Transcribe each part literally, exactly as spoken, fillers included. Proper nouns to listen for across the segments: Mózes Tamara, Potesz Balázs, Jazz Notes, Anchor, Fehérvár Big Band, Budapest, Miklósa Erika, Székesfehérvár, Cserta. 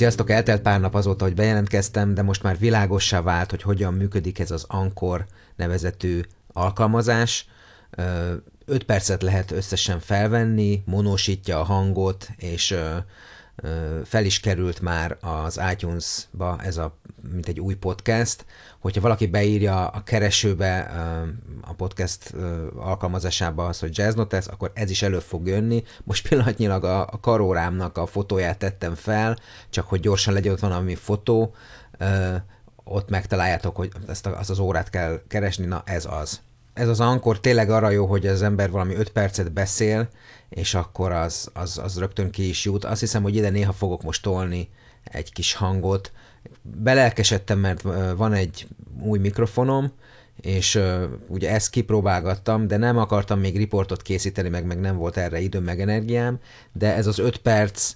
Sziasztok, eltelt pár nap azóta, hogy bejelentkeztem, de most már világossá vált, hogy hogyan működik ez az Anchor nevezetű alkalmazás. öt percet lehet összesen felvenni, monósítja a hangot, és fel is került már az iTunes-ba ez a, mint egy új podcast. Hogyha valaki beírja a keresőbe, a podcast alkalmazásába az, hogy Jazz Notes, akkor ez is elő fog jönni. Most pillanatnyilag a karórámnak a fotóját tettem fel, csak hogy gyorsan legyen ott valami fotó, ott megtaláljátok, hogy ezt a, azt az órát kell keresni, na ez az. Ez az Anchor tényleg arra jó, hogy az ember valami öt percet beszél, és akkor az, az, az rögtön ki is jut. Azt hiszem, hogy ide néha fogok most tolni egy kis hangot. Belelkesedtem, mert van egy új mikrofonom, és uh, ugye ezt kipróbálgattam, de nem akartam még riportot készíteni, meg, meg nem volt erre időm, meg energiám, de ez az öt perc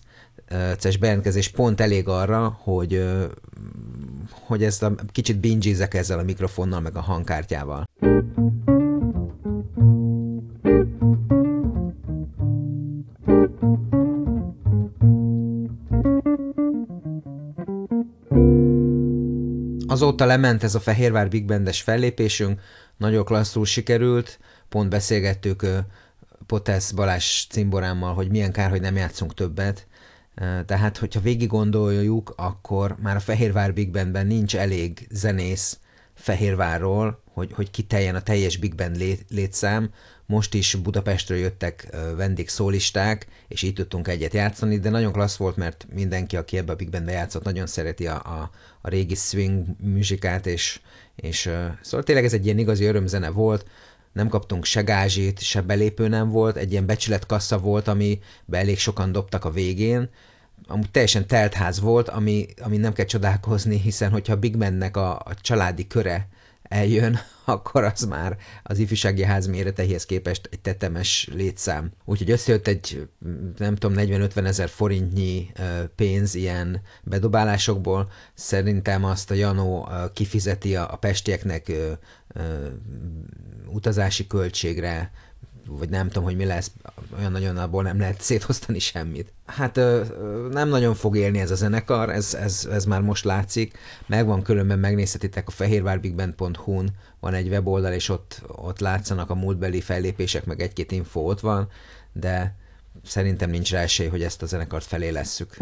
ces bejelentkezés pont elég arra, hogy, uh, hogy ezt a, kicsit binge-izek ezzel a mikrofonnal, meg a hangkártyával. Azóta lement ez a Fehérvár Big Bandes fellépésünk, nagyon klasszul sikerült, pont beszélgettük uh, Potesz Balázs cimborámmal, hogy milyen kár, hogy nem játszunk többet. Uh, tehát, hogyha végig gondoljuk, akkor már a Fehérvár Big Bandben nincs elég zenész Fehérvárról, hogy, hogy kiteljen a teljes Big Band lé- létszám. Most is Budapestről jöttek uh, vendégszólisták, és így tudtunk egyet játszani, de nagyon klassz volt, mert mindenki, aki ebbe a Big Bandbe játszott, nagyon szereti a, a, a régi swing muzsikát, és, és uh, szóval tényleg ez egy ilyen igazi örömzene volt. Nem kaptunk se gázsit, se belépő nem volt, egy ilyen becsületkassa volt, ami elég sokan dobtak a végén. Amúgy teljesen teltház volt, ami, ami nem kell csodálkozni, hiszen hogyha a Big Bandnek a, a családi köre eljön, akkor az már az ifjúsági ház méreteihez képest egy tetemes létszám. Úgyhogy összejött egy, nem tudom, negyven-ötven ezer forintnyi pénz ilyen bedobálásokból. Szerintem azt a Janó kifizeti a pestieknek utazási költségre, vagy nem tudom, hogy mi lesz, olyan nagyon abból nem lehet széthoztani semmit. Hát nem nagyon fog élni ez a zenekar, ez, ez, ez már most látszik. Megvan, különben megnézhetitek a fehérvárbigband pont hu-n, van egy weboldal, és ott, ott látszanak a múltbeli fellépések, meg egy-két info ott van, de szerintem nincs rá esély, hogy ezt a zenekart felélesszük.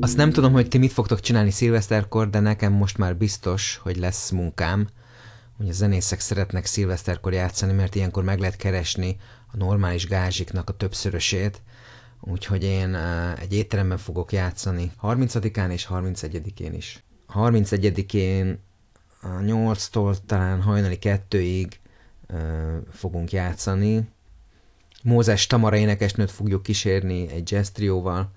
Azt nem tudom, hogy ti mit fogtok csinálni szilveszterkor, de nekem most már biztos, hogy lesz munkám. Ugye a zenészek szeretnek szilveszterkor játszani, mert ilyenkor meg lehet keresni a normális gázsiknak a többszörösét. Úgyhogy én egy étteremben fogok játszani harmincadikán és harmincegyedikén is. harmincegyedikén a nyolctól talán hajnali kettőig fogunk játszani. Mózes Tamara énekesnőt fogjuk kísérni egy jazz trióval.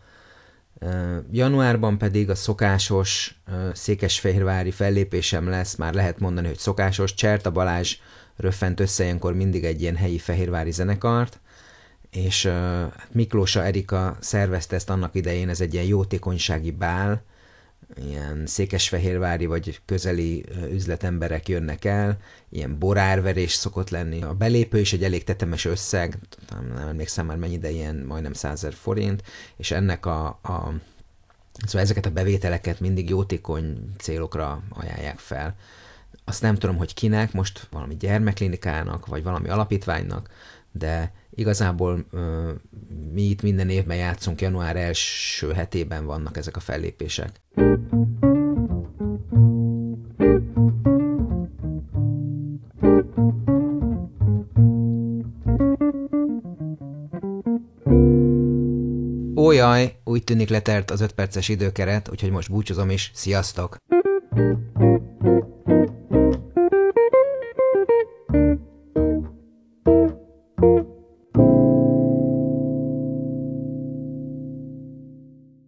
Januárban pedig a szokásos székesfehérvári fellépésem lesz, már lehet mondani, hogy szokásos. Cserta Balázs röffent össze ilyenkor mindig egy ilyen helyi fehérvári zenekart, és Miklósa Erika szervezte ezt annak idején, ez egy ilyen jótékonysági bál, ilyen székesfehérvári vagy közeli üzletemberek jönnek el, ilyen borárverés szokott lenni. A belépő is egy elég tetemes összeg, nem emlékszem már mennyi, de ilyen majdnem százezer forint, és ennek a, a... Szóval ezeket a bevételeket mindig jótékony célokra ajánlják fel. Azt nem tudom, hogy kinek, most valami gyermekklinikának, vagy valami alapítványnak, de igazából ö, mi itt minden évben játszunk, január első hetében vannak ezek a fellépések. Ójaj, úgy tűnik letelt az öt perces időkeret, úgyhogy most búcsúzom is, sziasztok!